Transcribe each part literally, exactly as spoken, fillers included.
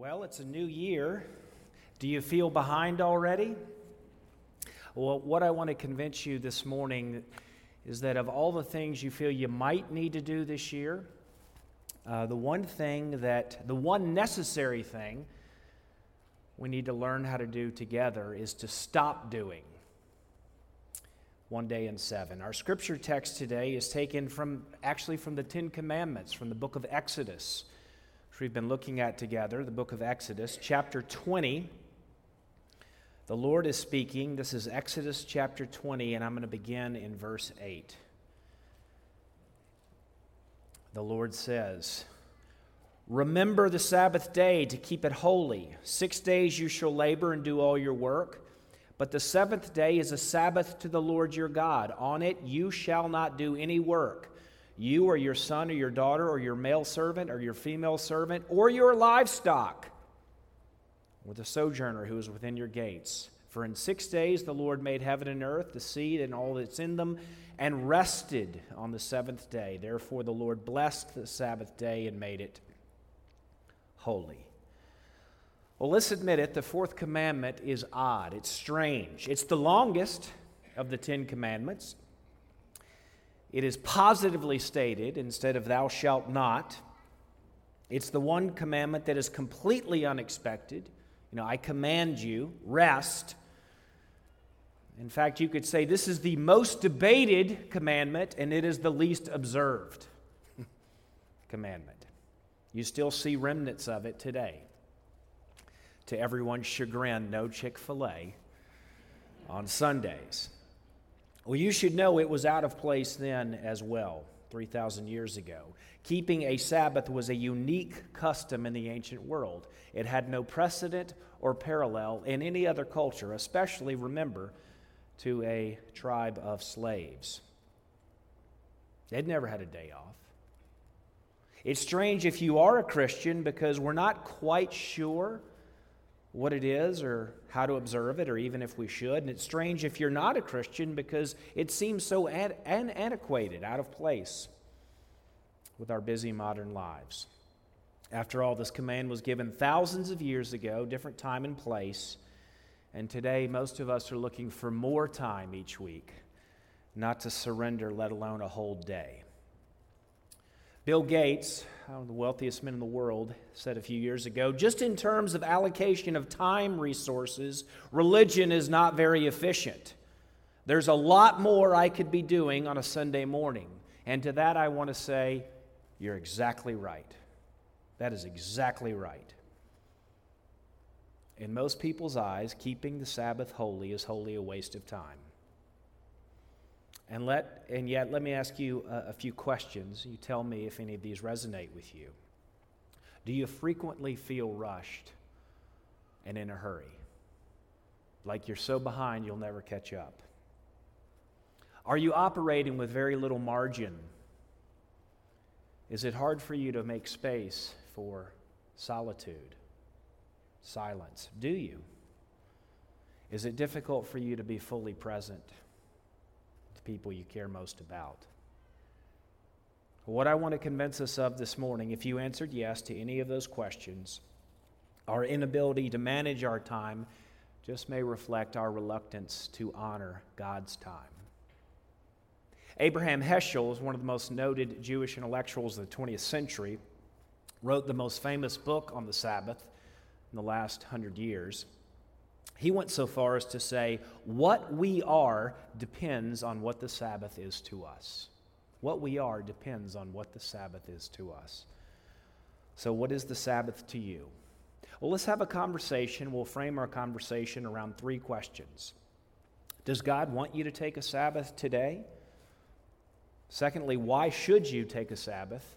Well, it's a new year. Do you feel behind already? Well, what I want to convince you this morning is that of all the things you feel you might need to do this year, uh, the one thing that, the one necessary thing we need to learn how to do together is to stop doing one day in seven. Our scripture text today is taken from, actually from the Ten Commandments, from the book of Exodus, which we've been looking at together, the book of Exodus, chapter twenty. The Lord is speaking. This is Exodus chapter twenty, and I'm going to begin in verse eight. The Lord says, "Remember the Sabbath day to keep it holy. Six days you shall labor and do all your work, but the seventh day is a Sabbath to the Lord your God. On it you shall not do any work. You or your son or your daughter or your male servant or your female servant or your livestock or the sojourner who is within your gates. For in six days the Lord made heaven and earth, the sea and all that's in them, and rested on the seventh day. Therefore the Lord blessed the Sabbath day and made it holy." Well, let's admit it, the fourth commandment is odd. It's strange. It's the longest of the Ten Commandments. It is positively stated instead of "thou shalt not." It's the one commandment that is completely unexpected. You know, I command you, rest. In fact, you could say this is the most debated commandment, and it is the least observed commandment. You still see remnants of it today. To everyone's chagrin, no Chick-fil-A on Sundays. Well, you should know it was out of place then as well, three thousand years ago. Keeping a Sabbath was a unique custom in the ancient world. It had no precedent or parallel in any other culture, especially, remember, to a tribe of slaves. They'd never had a day off. It's strange if you are a Christian because we're not quite sure what it is or how to observe it or even if we should. And it's strange if you're not a Christian because it seems so ad- an antiquated, out of place with our busy modern lives. After all, this command was given thousands of years ago, different time and place, and today most of us are looking for more time each week, not to surrender, let alone a whole day. Bill Gates, one of the wealthiest men in the world, said a few years ago, just in terms of allocation of time resources, religion is not very efficient. There's a lot more I could be doing on a Sunday morning. And to that I want to say, you're exactly right. That is exactly right. In most people's eyes, keeping the Sabbath holy is wholly a waste of time. And let and yet, let me ask you a, a few questions. You tell me if any of these resonate with you. Do you frequently feel rushed and in a hurry? Like you're so behind you'll never catch up? Are you operating with very little margin? Is it hard for you to make space for solitude, silence? Do you? Is it difficult for you to be fully present? People you care most about. What I want to convince us of this morning, if you answered yes to any of those questions, our inability to manage our time just may reflect our reluctance to honor God's time. Abraham Heschel is one of the most noted Jewish intellectuals of the twentieth century, wrote the most famous book on the Sabbath in the last hundred years. He went so far as to say, what we are depends on what the Sabbath is to us. What we are depends on what the Sabbath is to us. So what is the Sabbath to you? Well, let's have a conversation. We'll frame our conversation around three questions. Does God want you to take a Sabbath today? Secondly, why should you take a Sabbath?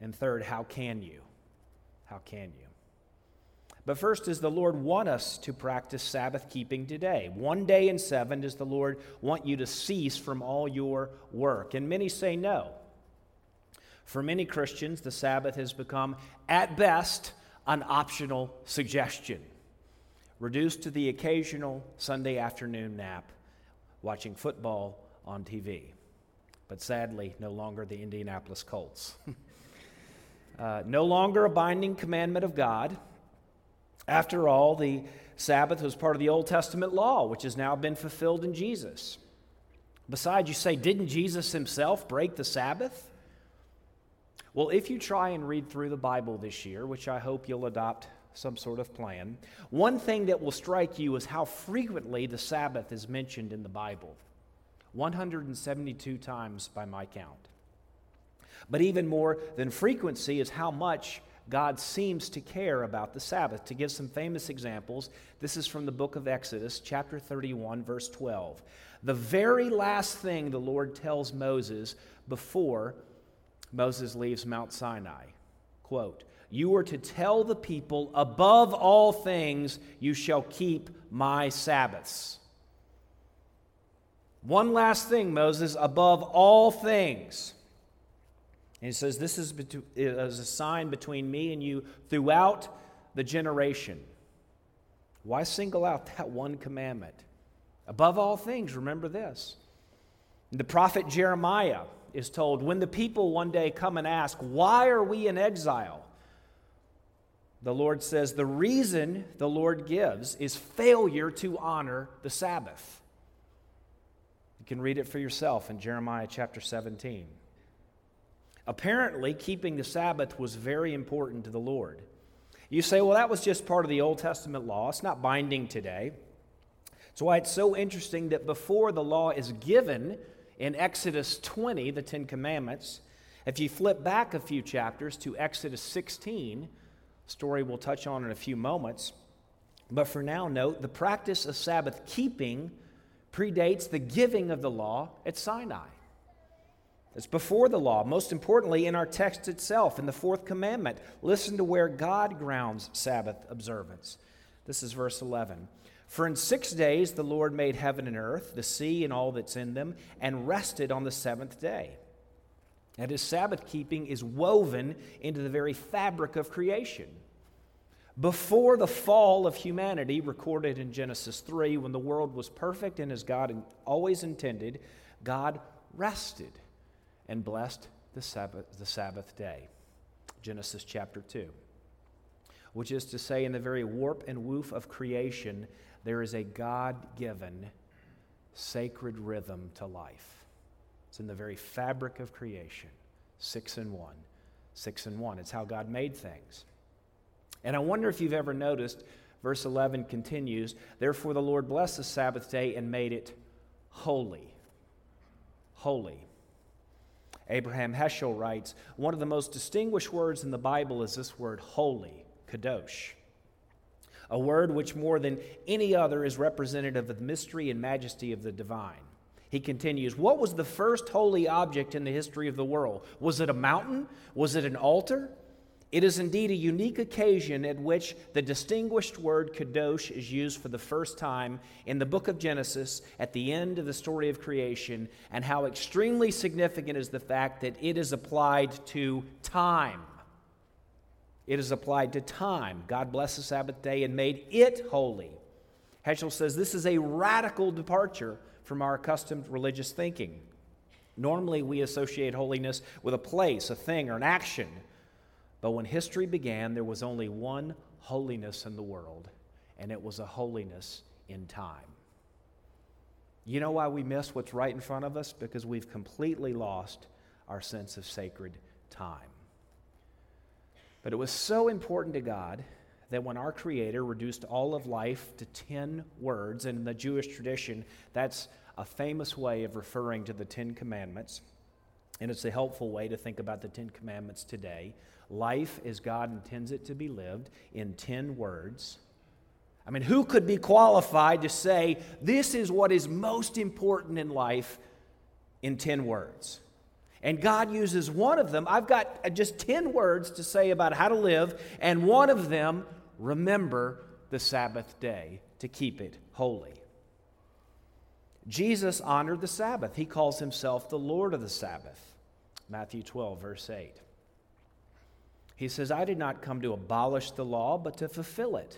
And third, how can you? How can you? But first, does the Lord want us to practice Sabbath keeping today? One day in seven, does the Lord want you to cease from all your work? And many say no. For many Christians, the Sabbath has become, at best, an optional suggestion, reduced to the occasional Sunday afternoon nap, watching football on T V. But sadly, no longer the Indianapolis Colts. Uh, no longer a binding commandment of God. After all, the Sabbath was part of the Old Testament law, which has now been fulfilled in Jesus. Besides, you say, didn't Jesus himself break the Sabbath? Well, if you try and read through the Bible this year, which I hope you'll adopt some sort of plan, one thing that will strike you is how frequently the Sabbath is mentioned in the Bible. one hundred seventy-two times by my count. But even more than frequency is how much God seems to care about the Sabbath. To give some famous examples, this is from the book of Exodus, chapter thirty-one, verse twelve. The very last thing the Lord tells Moses before Moses leaves Mount Sinai, quote, "You are to tell the people, above all things, you shall keep my Sabbaths." One last thing, Moses, above all things. And he says, this is a sign between me and you throughout the generation. Why single out that one commandment? Above all things, remember this. The prophet Jeremiah is told, when the people one day come and ask, why are we in exile? The Lord says, the reason the Lord gives is failure to honor the Sabbath. You can read it for yourself in Jeremiah chapter seventeen. Apparently, keeping the Sabbath was very important to the Lord. You say, well, that was just part of the Old Testament law. It's not binding today. That's why it's so interesting that before the law is given in Exodus twenty, the Ten Commandments, if you flip back a few chapters to Exodus sixteen, a story we'll touch on in a few moments, but for now, note, the practice of Sabbath keeping predates the giving of the law at Sinai. It's before the law, most importantly in our text itself, in the fourth commandment. Listen to where God grounds Sabbath observance. This is verse eleven. For in six days the Lord made heaven and earth, the sea and all that's in them, and rested on the seventh day. And his Sabbath keeping is woven into the very fabric of creation. Before the fall of humanity, recorded in Genesis three, when the world was perfect and as God always intended, God rested and blessed the Sabbath, the Sabbath day, Genesis chapter two. Which is to say, in the very warp and woof of creation, there is a God-given sacred rhythm to life. It's in the very fabric of creation, six and one, six and one. It's how God made things. And I wonder if you've ever noticed, verse eleven continues, therefore the Lord blessed the Sabbath day and made it holy. Holy. Abraham Heschel writes, one of the most distinguished words in the Bible is this word holy, kadosh. A word which more than any other is representative of the mystery and majesty of the divine. He continues, what was the first holy object in the history of the world? Was it a mountain? Was it an altar? It is indeed a unique occasion at which the distinguished word kadosh is used for the first time in the book of Genesis at the end of the story of creation, and how extremely significant is the fact that it is applied to time. It is applied to time. God blessed the Sabbath day and made it holy. Heschel says this is a radical departure from our accustomed religious thinking. Normally we associate holiness with a place, a thing, or an action. But when history began, there was only one holiness in the world, and it was a holiness in time. You know why we miss what's right in front of us? Because we've completely lost our sense of sacred time. But it was so important to God that when our Creator reduced all of life to ten words, and in the Jewish tradition, that's a famous way of referring to the Ten Commandments, and it's a helpful way to think about the Ten Commandments today. Life as God intends it to be lived in ten words. I mean, who could be qualified to say this is what is most important in life in ten words? And God uses one of them. I've got just ten words to say about how to live, and one of them, remember the Sabbath day to keep it holy. Jesus honored the Sabbath. He calls himself the Lord of the Sabbath. Matthew twelve, verse eight. He says, I did not come to abolish the law, but to fulfill it.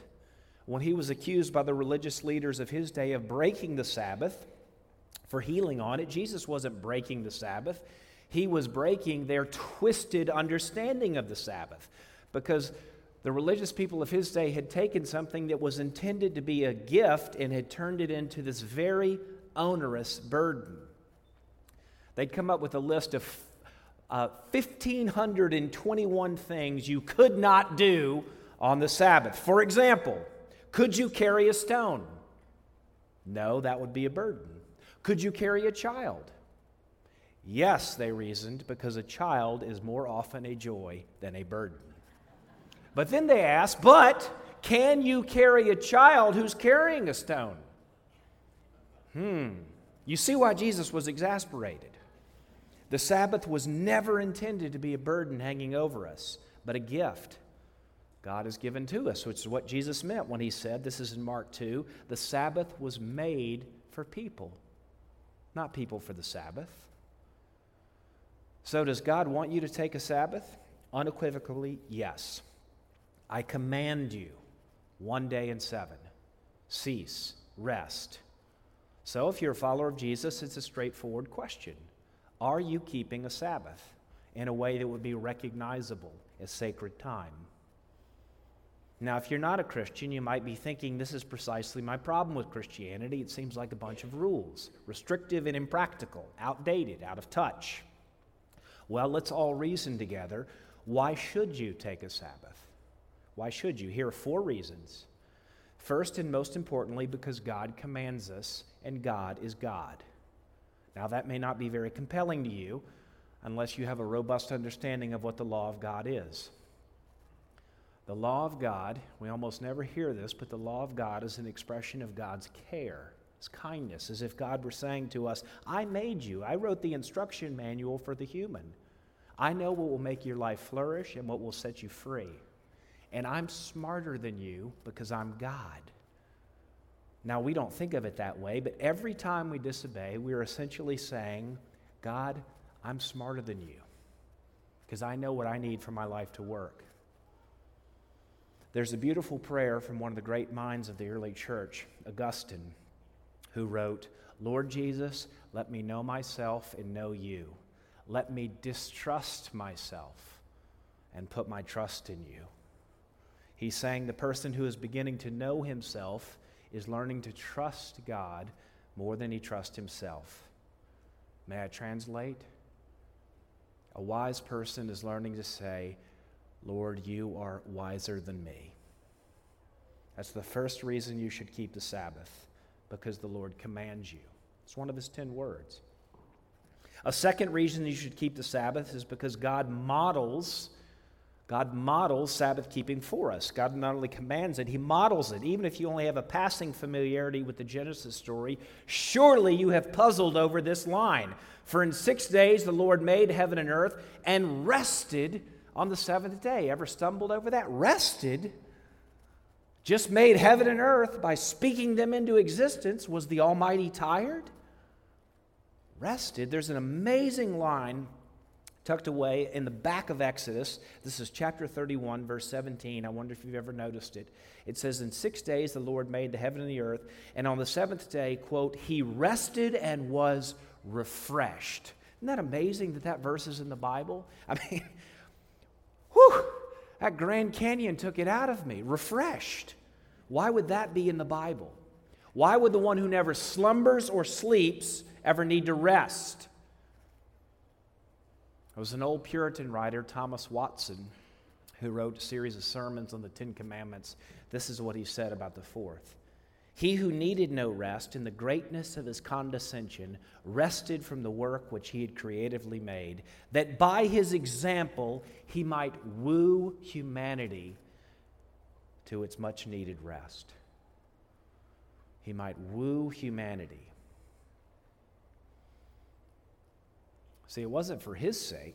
When he was accused by the religious leaders of his day of breaking the Sabbath for healing on it, Jesus wasn't breaking the Sabbath. He was breaking their twisted understanding of the Sabbath, because the religious people of his day had taken something that was intended to be a gift and had turned it into this very onerous burden. They'd come up with a list of uh, one thousand five hundred twenty-one things you could not do on the Sabbath. For example, could you carry a stone? No, that would be a burden. Could you carry a child? Yes, they reasoned, because a child is more often a joy than a burden. But then they asked, but can you carry a child who's carrying a stone? Hmm. You see why Jesus was exasperated. The Sabbath was never intended to be a burden hanging over us, but a gift God has given to us, which is what Jesus meant when he said, this is in Mark two, the Sabbath was made for people, not people for the Sabbath. So does God want you to take a Sabbath? Unequivocally, yes. I command you, one day in seven, cease, rest. So if you're a follower of Jesus, it's a straightforward question. Are you keeping a Sabbath in a way that would be recognizable as sacred time? Now, if you're not a Christian, you might be thinking, this is precisely my problem with Christianity. It seems like a bunch of rules, restrictive and impractical, outdated, out of touch. Well, let's all reason together. Why should you take a Sabbath? Why should you? Here are four reasons. First, and most importantly, because God commands us, and God is God. Now, that may not be very compelling to you unless you have a robust understanding of what the law of God is. The law of God, we almost never hear this, but the law of God is an expression of God's care, His kindness, as if God were saying to us, I made you. I wrote the instruction manual for the human. I know what will make your life flourish and what will set you free. And I'm smarter than you because I'm God. Now, we don't think of it that way, but every time we disobey, we're essentially saying, God, I'm smarter than you because I know what I need for my life to work. There's a beautiful prayer from one of the great minds of the early church, Augustine, who wrote, Lord Jesus, let me know myself and know you. Let me distrust myself and put my trust in you. He's saying the person who is beginning to know himself is learning to trust God more than he trusts himself. May I translate? A wise person is learning to say, Lord, you are wiser than me. That's the first reason you should keep the Sabbath, because the Lord commands you. It's one of his ten words. A second reason you should keep the Sabbath is because God models God models Sabbath keeping for us. God not only commands it, he models it. Even if you only have a passing familiarity with the Genesis story, surely you have puzzled over this line. For in six days the Lord made heaven and earth and rested on the seventh day. Ever stumbled over that? Rested, just made heaven and earth by speaking them into existence. Was the Almighty tired? Rested. There's an amazing line tucked away in the back of Exodus. This is chapter thirty-one, verse seventeen. I wonder if you've ever noticed it. It says, in six days the Lord made the heaven and the earth, and on the seventh day, quote, he rested and was refreshed. Isn't that amazing that that verse is in the Bible? I mean, whew, that Grand Canyon took it out of me. Refreshed. Why would that be in the Bible? Why would the one who never slumbers or sleeps ever need to rest? It was an old Puritan writer, Thomas Watson, who wrote a series of sermons on the Ten Commandments. This is what he said about the fourth. He who needed no rest in the greatness of his condescension rested from the work which he had creatively made, that by his example he might woo humanity to its much-needed rest. He might woo humanity. See, it wasn't for his sake.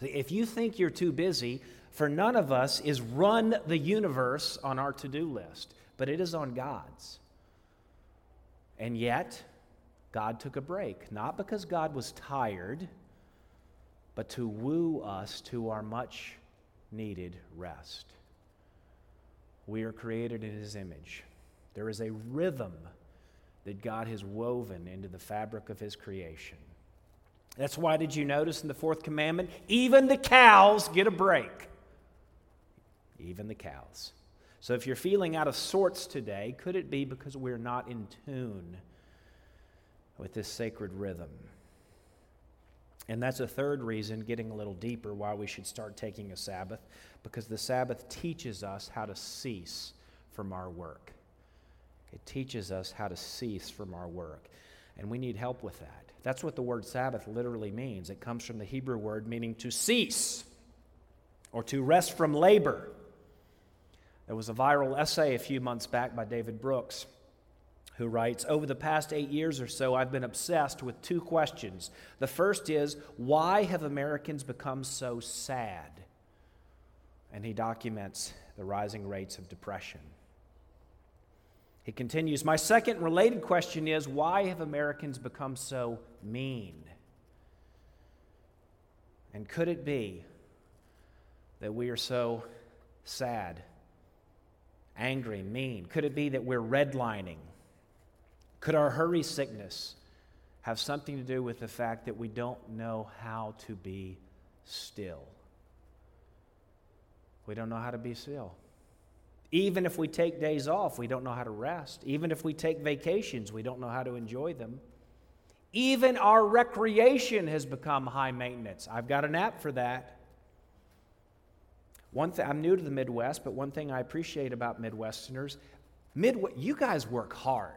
See, if you think you're too busy, for none of us is run the universe on our to-do list, but it is on God's. And yet, God took a break, not because God was tired, but to woo us to our much-needed rest. We are created in his image. There is a rhythm that God has woven into the fabric of his creation. That's why, did you notice in the fourth commandment, even the cows get a break. Even the cows. So if you're feeling out of sorts today, could it be because we're not in tune with this sacred rhythm? And that's a third reason, getting a little deeper, why we should start taking a Sabbath, because the Sabbath teaches us how to cease from our work. It teaches us how to cease from our work, and we need help with that. That's what the word Sabbath literally means. It comes from the Hebrew word meaning to cease or to rest from labor. There was a viral essay a few months back by David Brooks, who writes, over the past eight years or so, I've been obsessed with two questions. The first is, why have Americans become so sad? And he documents the rising rates of depression. He continues, my second related question is, why have Americans become so mean? And could it be that we are so sad, angry, mean? Could it be that we're redlining? Could our hurry sickness have something to do with the fact that we don't know how to be still? We don't know how to be still. Even if we take days off, we don't know how to rest. Even if we take vacations, we don't know how to enjoy them. Even our recreation has become high maintenance. I've got an app for that. One thing, I'm new to the Midwest, but one thing I appreciate about Midwesterners, Midwest, you guys work hard.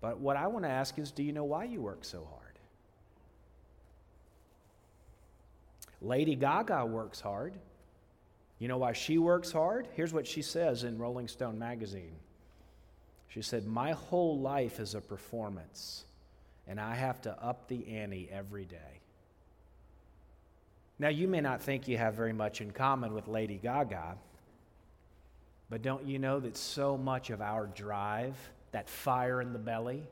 But what I want to ask is, do you know why you work so hard? Lady Gaga works hard. You know why she works hard? Here's what she says in Rolling Stone magazine. She said, my whole life is a performance, and I have to up the ante every day. Now, you may not think you have very much in common with Lady Gaga, but don't you know that so much of our drive, that fire in the belly,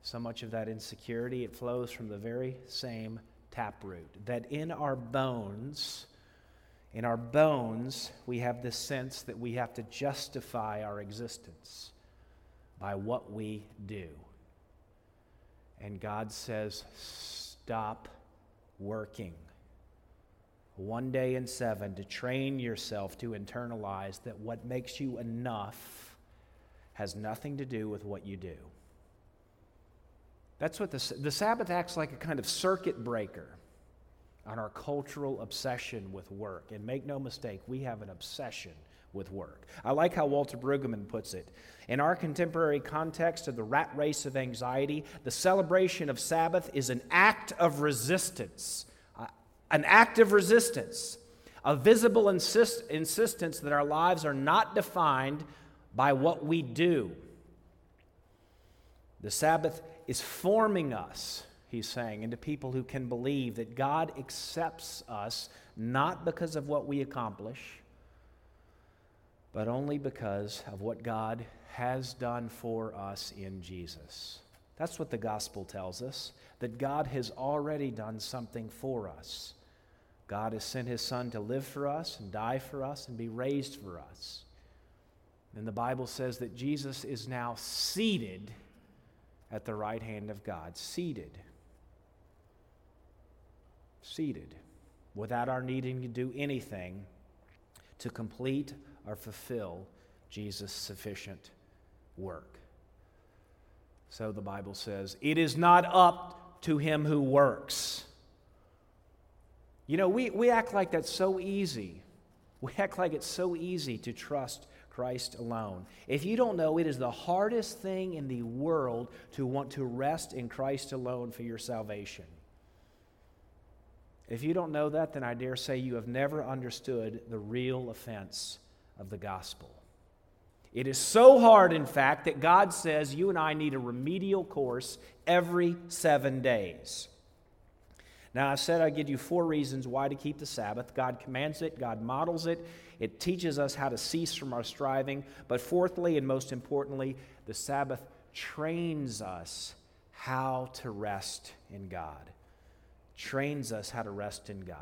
so much of that insecurity, it flows from the very same taproot. That in our bones, in our bones, we have this sense that we have to justify our existence by what we do. And God says, stop working. One day in seven to train yourself to internalize that what makes you enough has nothing to do with what you do. That's what the, the Sabbath acts like a kind of circuit breaker on our cultural obsession with work. And make no mistake, we have an obsession with work. I like how Walter Brueggemann puts it. In our contemporary context of the rat race of anxiety, the celebration of Sabbath is an act of resistance. Uh, an act of resistance. A visible insist, insistence that our lives are not defined by what we do. The Sabbath is forming us, he's saying, into people who can believe that God accepts us not because of what we accomplish, but only because of what God has done for us in Jesus. That's what the gospel tells us, that God has already done something for us. God has sent his Son to live for us and die for us and be raised for us. And the Bible says that Jesus is now seated at the right hand of God. Seated. Seated. Without our needing to do anything to complete or fulfill Jesus' sufficient work. So the Bible says, it is not up to him who works. You know, we, we act like that's so easy. We act like it's so easy to trust Christ alone. If you don't know, it is the hardest thing in the world to want to rest in Christ alone for your salvation. If you don't know that, then I dare say you have never understood the real offense of the gospel. It is so hard, in fact, that God says you and I need a remedial course every seven days. Now, I said I'd give you four reasons why to keep the Sabbath. God commands it. God models it. It teaches us how to cease from our striving. But fourthly, and most importantly, the Sabbath trains us how to rest in God. Trains us how to rest in God.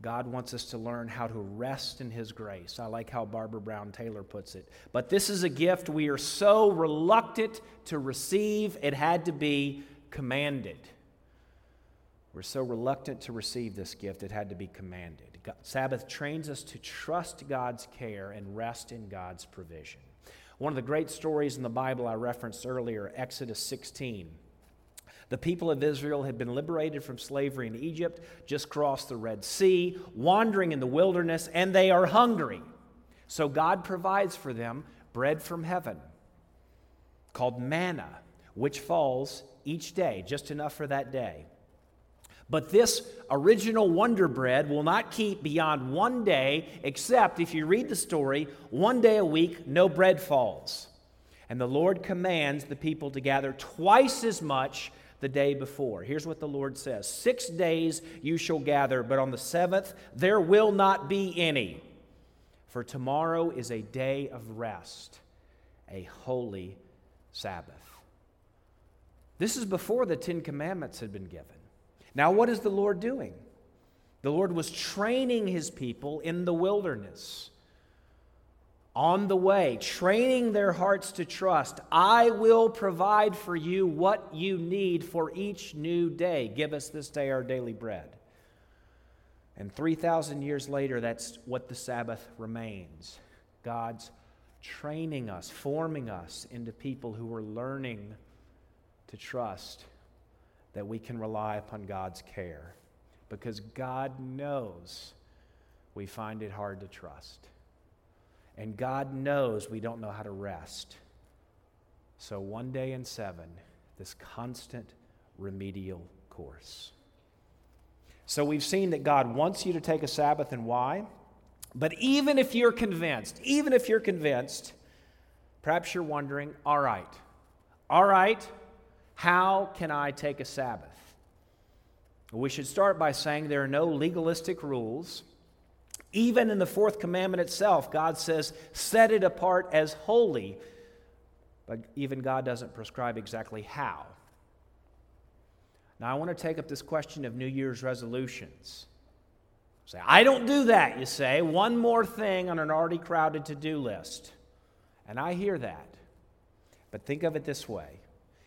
God wants us to learn how to rest in his grace. I like how Barbara Brown Taylor puts it. But this is a gift we are so reluctant to receive, it had to be commanded. We're so reluctant to receive this gift, it had to be commanded. God, Sabbath trains us to trust God's care and rest in God's provision. One of the great stories in the Bible I referenced earlier, Exodus sixteen. The people of Israel had been liberated from slavery in Egypt, just crossed the Red Sea, wandering in the wilderness, and they are hungry. So God provides for them bread from heaven called manna, which falls each day, just enough for that day. But this original wonder bread will not keep beyond one day, except if you read the story, one day a week, no bread falls. And the Lord commands the people to gather twice as much the day before. Here's what the Lord says. Six days you shall gather, but on the seventh there will not be any. For tomorrow is a day of rest, a holy Sabbath. This is before the Ten Commandments had been given. Now, what is the Lord doing? The Lord was training his people in the wilderness, on the way, training their hearts to trust. I will provide for you what you need for each new day. Give us this day our daily bread. And three thousand years later, that's what the Sabbath remains. God's training us, forming us into people who are learning to trust that we can rely upon God's care, because God knows we find it hard to trust. And God knows we don't know how to rest. So one day in seven, this constant remedial course. So we've seen that God wants you to take a Sabbath, and why? But even if you're convinced, even if you're convinced, perhaps you're wondering, all right, all right, how can I take a Sabbath? We should start by saying there are no legalistic rules. Even in the fourth commandment itself, God says, set it apart as holy. But even God doesn't prescribe exactly how. Now, I want to take up this question of New Year's resolutions. Say, I don't do that, you say. One more thing on an already crowded to-do list. And I hear that. But think of it this way.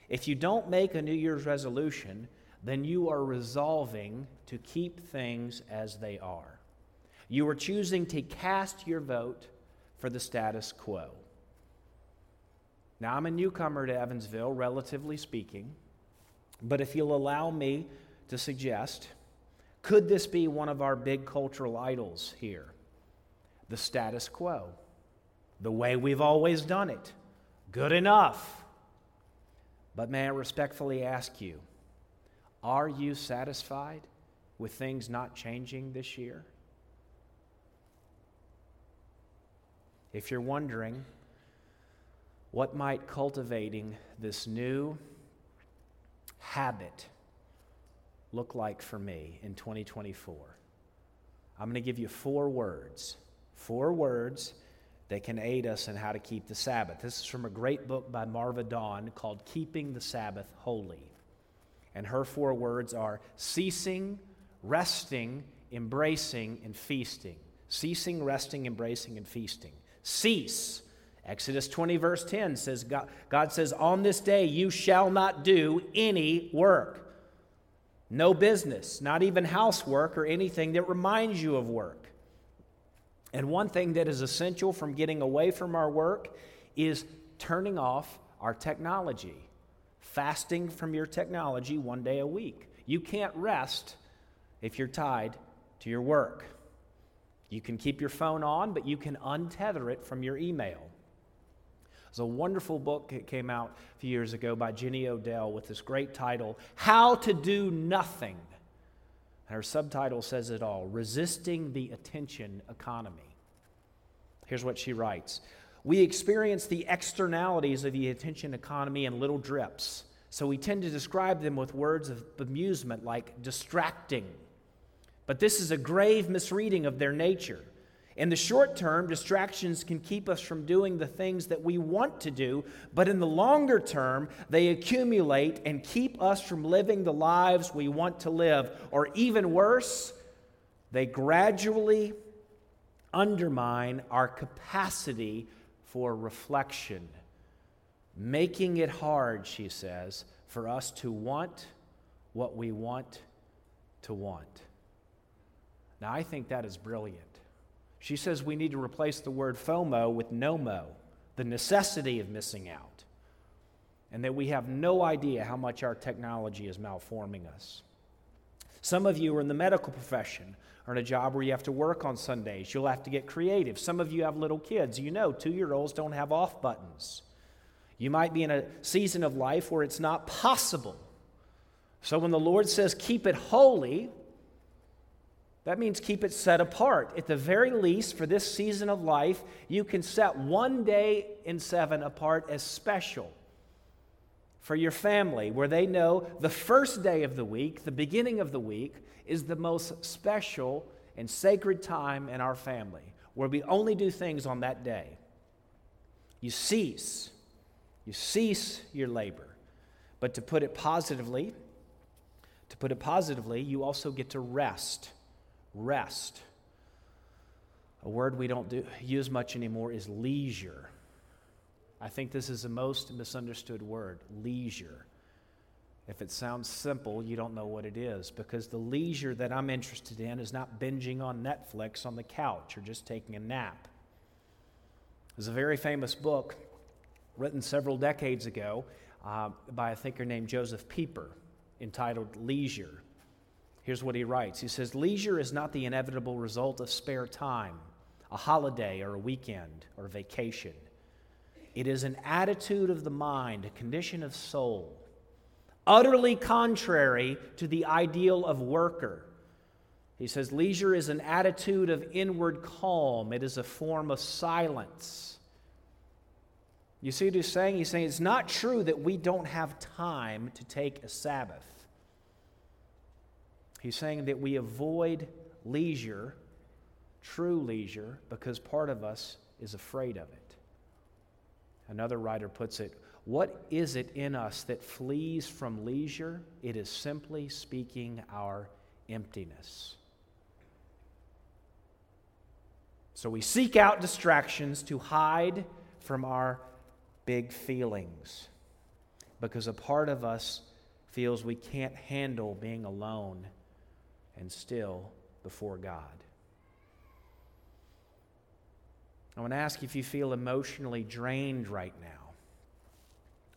If you don't make a New Year's resolution, then you are resolving to keep things as they are. You are choosing to cast your vote for the status quo. Now, I'm a newcomer to Evansville, relatively speaking, but if you'll allow me to suggest, could this be one of our big cultural idols here? The status quo, the way we've always done it, good enough. But may I respectfully ask you, are you satisfied with things not changing this year? If you're wondering what might cultivating this new habit look like for me in twenty twenty-four, I'm going to give you four words, four words that can aid us in how to keep the Sabbath. This is from a great book by Marva Dawn called Keeping the Sabbath Holy. And her four words are ceasing, resting, embracing, and feasting. Ceasing, resting, embracing, and feasting. Cease. Exodus twenty, verse ten says, God, God says, on this day you shall not do any work. No business, not even housework or anything that reminds you of work. And one thing that is essential from getting away from our work is turning off our technology. Fasting from your technology one day a week. You can't rest if you're tied to your work. You can keep your phone on, but you can untether it from your email. There's a wonderful book that came out a few years ago by Jenny O'Dell with this great title, How to Do Nothing. And her subtitle says it all, Resisting the Attention Economy. Here's what she writes. We experience the externalities of the attention economy in little drips, so we tend to describe them with words of amusement like distracting. But this is a grave misreading of their nature. In the short term, distractions can keep us from doing the things that we want to do, but in the longer term, they accumulate and keep us from living the lives we want to live. Or even worse, they gradually undermine our capacity for reflection, making it hard, she says, for us to want what we want to want. Now, I think that is brilliant. She says we need to replace the word FOMO with NOMO, the necessity of missing out, and that we have no idea how much our technology is malforming us. Some of you are in the medical profession or in a job where you have to work on Sundays. You'll have to get creative. Some of you have little kids. You know, two-year-olds don't have off buttons. You might be in a season of life where it's not possible. So when the Lord says, keep it holy, that means keep it set apart. At the very least, for this season of life, you can set one day in seven apart as special for your family, where they know the first day of the week, the beginning of the week, is the most special and sacred time in our family, where we only do things on that day. You cease. You cease your labor. But to put it positively, to put it positively, you also get to rest. Rest. A word we don't do, use much anymore is leisure. I think this is the most misunderstood word, leisure. If it sounds simple, you don't know what it is, because the leisure that I'm interested in is not binging on Netflix on the couch or just taking a nap. There's a very famous book written several decades ago uh, by a thinker named Joseph Pieper entitled Leisure. Here's what he writes. He says, leisure is not the inevitable result of spare time, a holiday or a weekend or vacation. It is an attitude of the mind, a condition of soul, utterly contrary to the ideal of worker. He says, leisure is an attitude of inward calm. It is a form of silence. You see what he's saying? He's saying it's not true that we don't have time to take a Sabbath. He's saying that we avoid leisure, true leisure, because part of us is afraid of it. Another writer puts it, what is it in us that flees from leisure? It is simply speaking our emptiness. So we seek out distractions to hide from our big feelings, because a part of us feels we can't handle being alone and still before God. I want to ask you if you feel emotionally drained right now.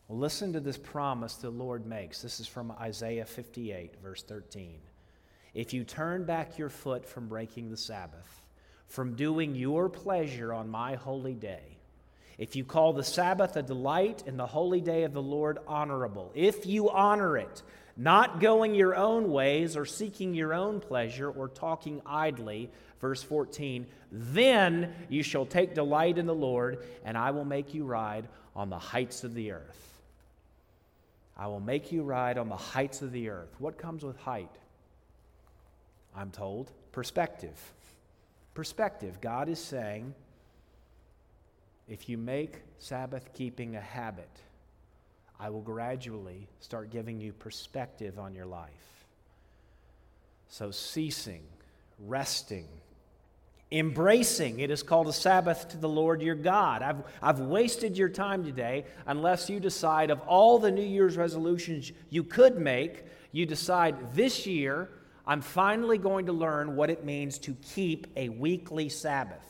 Well, listen to this promise the Lord makes. This is from Isaiah fifty-eight, verse thirteen. If you turn back your foot from breaking the Sabbath, from doing your pleasure on my holy day, if you call the Sabbath a delight and the holy day of the Lord honorable, if you honor it, not going your own ways or seeking your own pleasure or talking idly, verse fourteen, then you shall take delight in the Lord, and I will make you ride on the heights of the earth. I will make you ride on the heights of the earth. What comes with height? I'm told, perspective. Perspective. God is saying, if you make Sabbath keeping a habit, I will gradually start giving you perspective on your life. So ceasing, resting, embracing. It is called a Sabbath to the Lord your God. I've, I've wasted your time today unless you decide of all the New Year's resolutions you could make, you decide this year I'm finally going to learn what it means to keep a weekly Sabbath.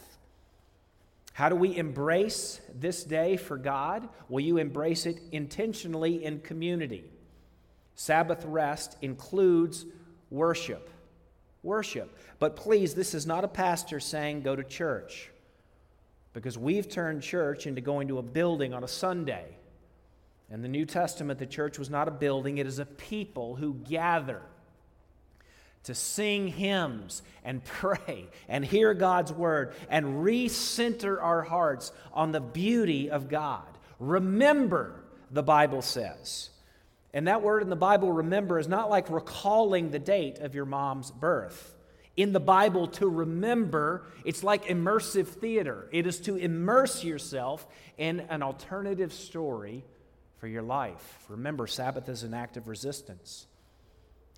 How do we embrace this day for God? Will you embrace it intentionally in community? Sabbath rest includes worship. Worship. But please, this is not a pastor saying go to church, because we've turned church into going to a building on a Sunday. In the New Testament, the church was not a building. It is a people who gather to sing hymns and pray and hear God's word and recenter our hearts on the beauty of God. Remember, the Bible says. And that word in the Bible, remember, is not like recalling the date of your mom's birth. In the Bible, to remember, it's like immersive theater. It is to immerse yourself in an alternative story for your life. Remember, Sabbath is an act of resistance.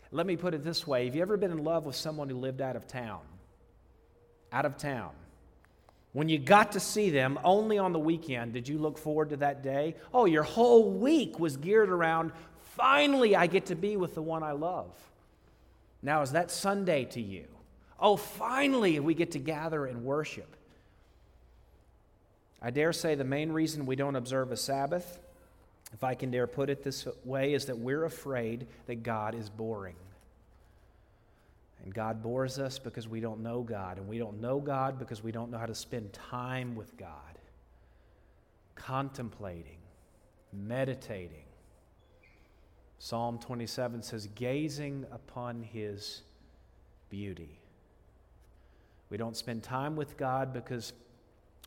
Let me put it this way. Have you ever been in love with someone who lived out of town? Out of town. When you got to see them only on the weekend, did you look forward to that day? Oh, your whole week was geared around Finally, I get to be with the one I love. Now, is that Sunday to you? Oh, finally, we get to gather and worship. I dare say the main reason we don't observe a Sabbath, if I can dare put it this way, is that we're afraid that God is boring. And God bores us because we don't know God, and we don't know God because we don't know how to spend time with God, contemplating, meditating. Psalm twenty-seven says, gazing upon his beauty. We don't spend time with God because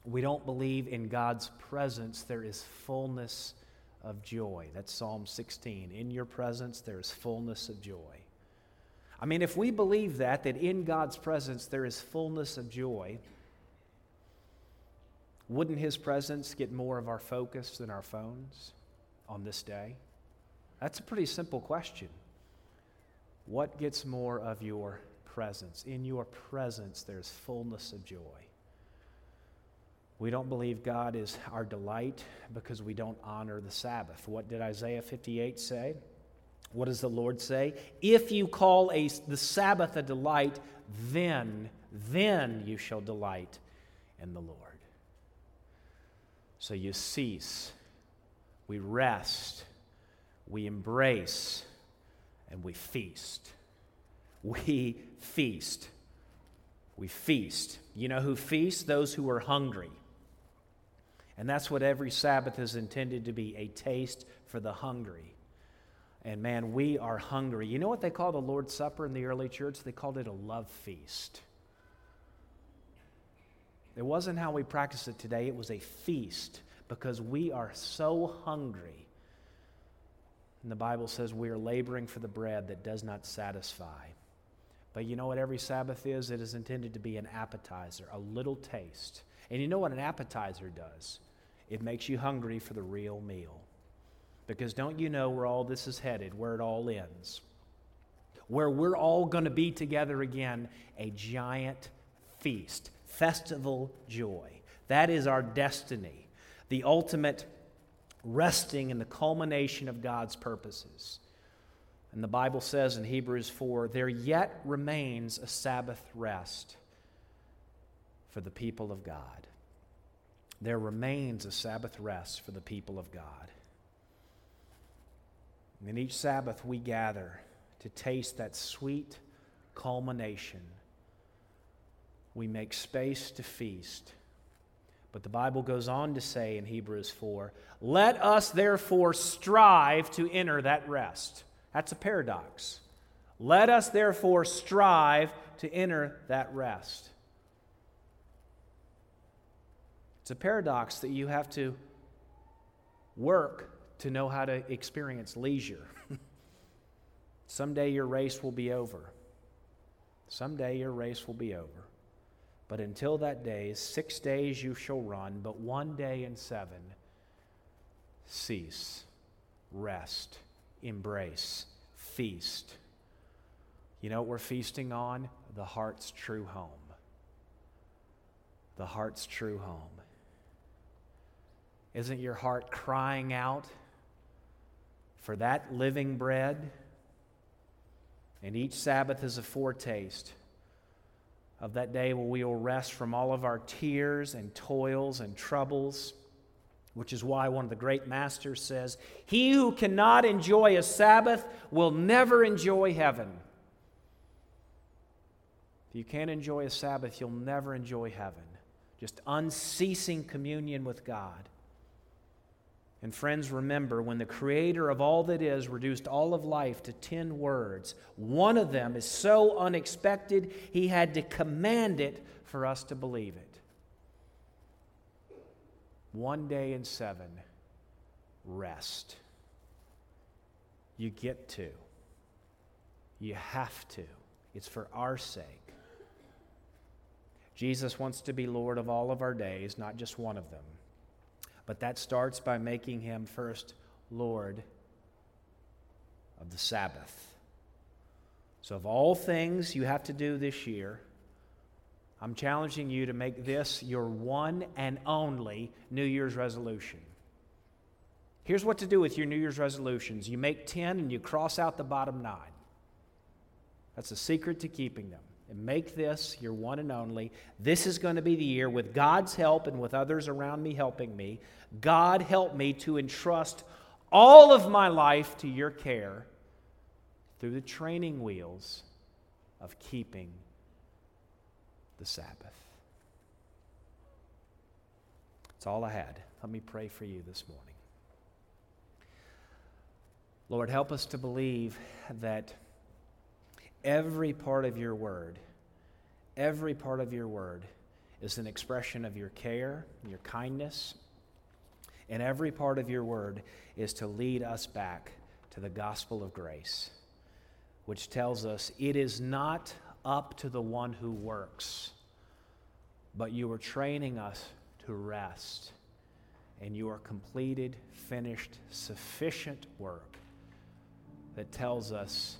we don't believe in God's presence there is fullness of joy. That's Psalm sixteen. In your presence there is fullness of joy. I mean, if we believe that, that in God's presence there is fullness of joy, wouldn't his presence get more of our focus than our phones on this day? That's a pretty simple question. What gets more of your presence? In your presence there's fullness of joy. We don't believe God is our delight because we don't honor the Sabbath. What did Isaiah fifty-eight say? What does the Lord say? If you call a, the Sabbath a delight, then, then you shall delight in the Lord. So you cease, we rest, we embrace, and we feast. We feast. We feast. You know who feasts? Those who are hungry. And that's what every Sabbath is intended to be, a taste for the hungry. And man, we are hungry. You know what they call the Lord's Supper in the early church? They called it a love feast. It wasn't how we practice it today. It was a feast because we are so hungry. And the Bible says we are laboring for the bread that does not satisfy. But you know what every Sabbath is? It is intended to be an appetizer, a little taste. And you know what an appetizer does? It makes you hungry for the real meal. Because don't you know where all this is headed, where it all ends? Where we're all going to be together again, a giant feast, festival joy. That is our destiny, the ultimate resting in the culmination of God's purposes. And the Bible says in Hebrews four, there yet remains a Sabbath rest for the people of God. There remains a Sabbath rest for the people of God. And in each Sabbath, we gather to taste that sweet culmination. We make space to feast. But the Bible goes on to say in Hebrews four, let us therefore strive to enter that rest. That's a paradox. Let us therefore strive to enter that rest. It's a paradox that you have to work to know how to experience leisure. Someday your race will be over. Someday your race will be over. But until that day, six days you shall run, but one day in seven, cease, rest, embrace, feast. You know what we're feasting on? The heart's true home. The heart's true home. Isn't your heart crying out for that living bread? And each Sabbath is a foretaste of that day where we will rest from all of our tears and toils and troubles, which is why one of the great masters says, he who cannot enjoy a Sabbath will never enjoy heaven. If you can't enjoy a Sabbath, you'll never enjoy heaven. Just unceasing communion with God. And friends, remember, when the creator of all that is reduced all of life to ten words, one of them is so unexpected, he had to command it for us to believe it. One day in seven, rest. You get to. You have to. It's for our sake. Jesus wants to be Lord of all of our days, not just one of them. But that starts by making him first Lord of the Sabbath. So of all things you have to do this year, I'm challenging you to make this your one and only New Year's resolution. Here's what to do with your New Year's resolutions. You make ten and you cross out the bottom nine. That's the secret to keeping them. And make this your one and only. This is going to be the year, with God's help and with others around me helping me, God help me to entrust all of my life to your care through the training wheels of keeping the Sabbath. That's all I had. Let me pray for you this morning. Lord, help us to believe that every part of your word, every part of your word is an expression of your care, your kindness, and every part of your word is to lead us back to the gospel of grace, which tells us it is not up to the one who works, but you are training us to rest in your completed, finished, sufficient work that tells us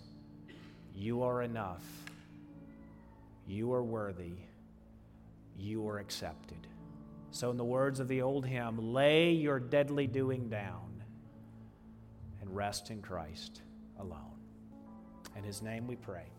you are enough, you are worthy, you are accepted. So in the words of the old hymn, lay your deadly doing down and rest in Christ alone. In his name we pray.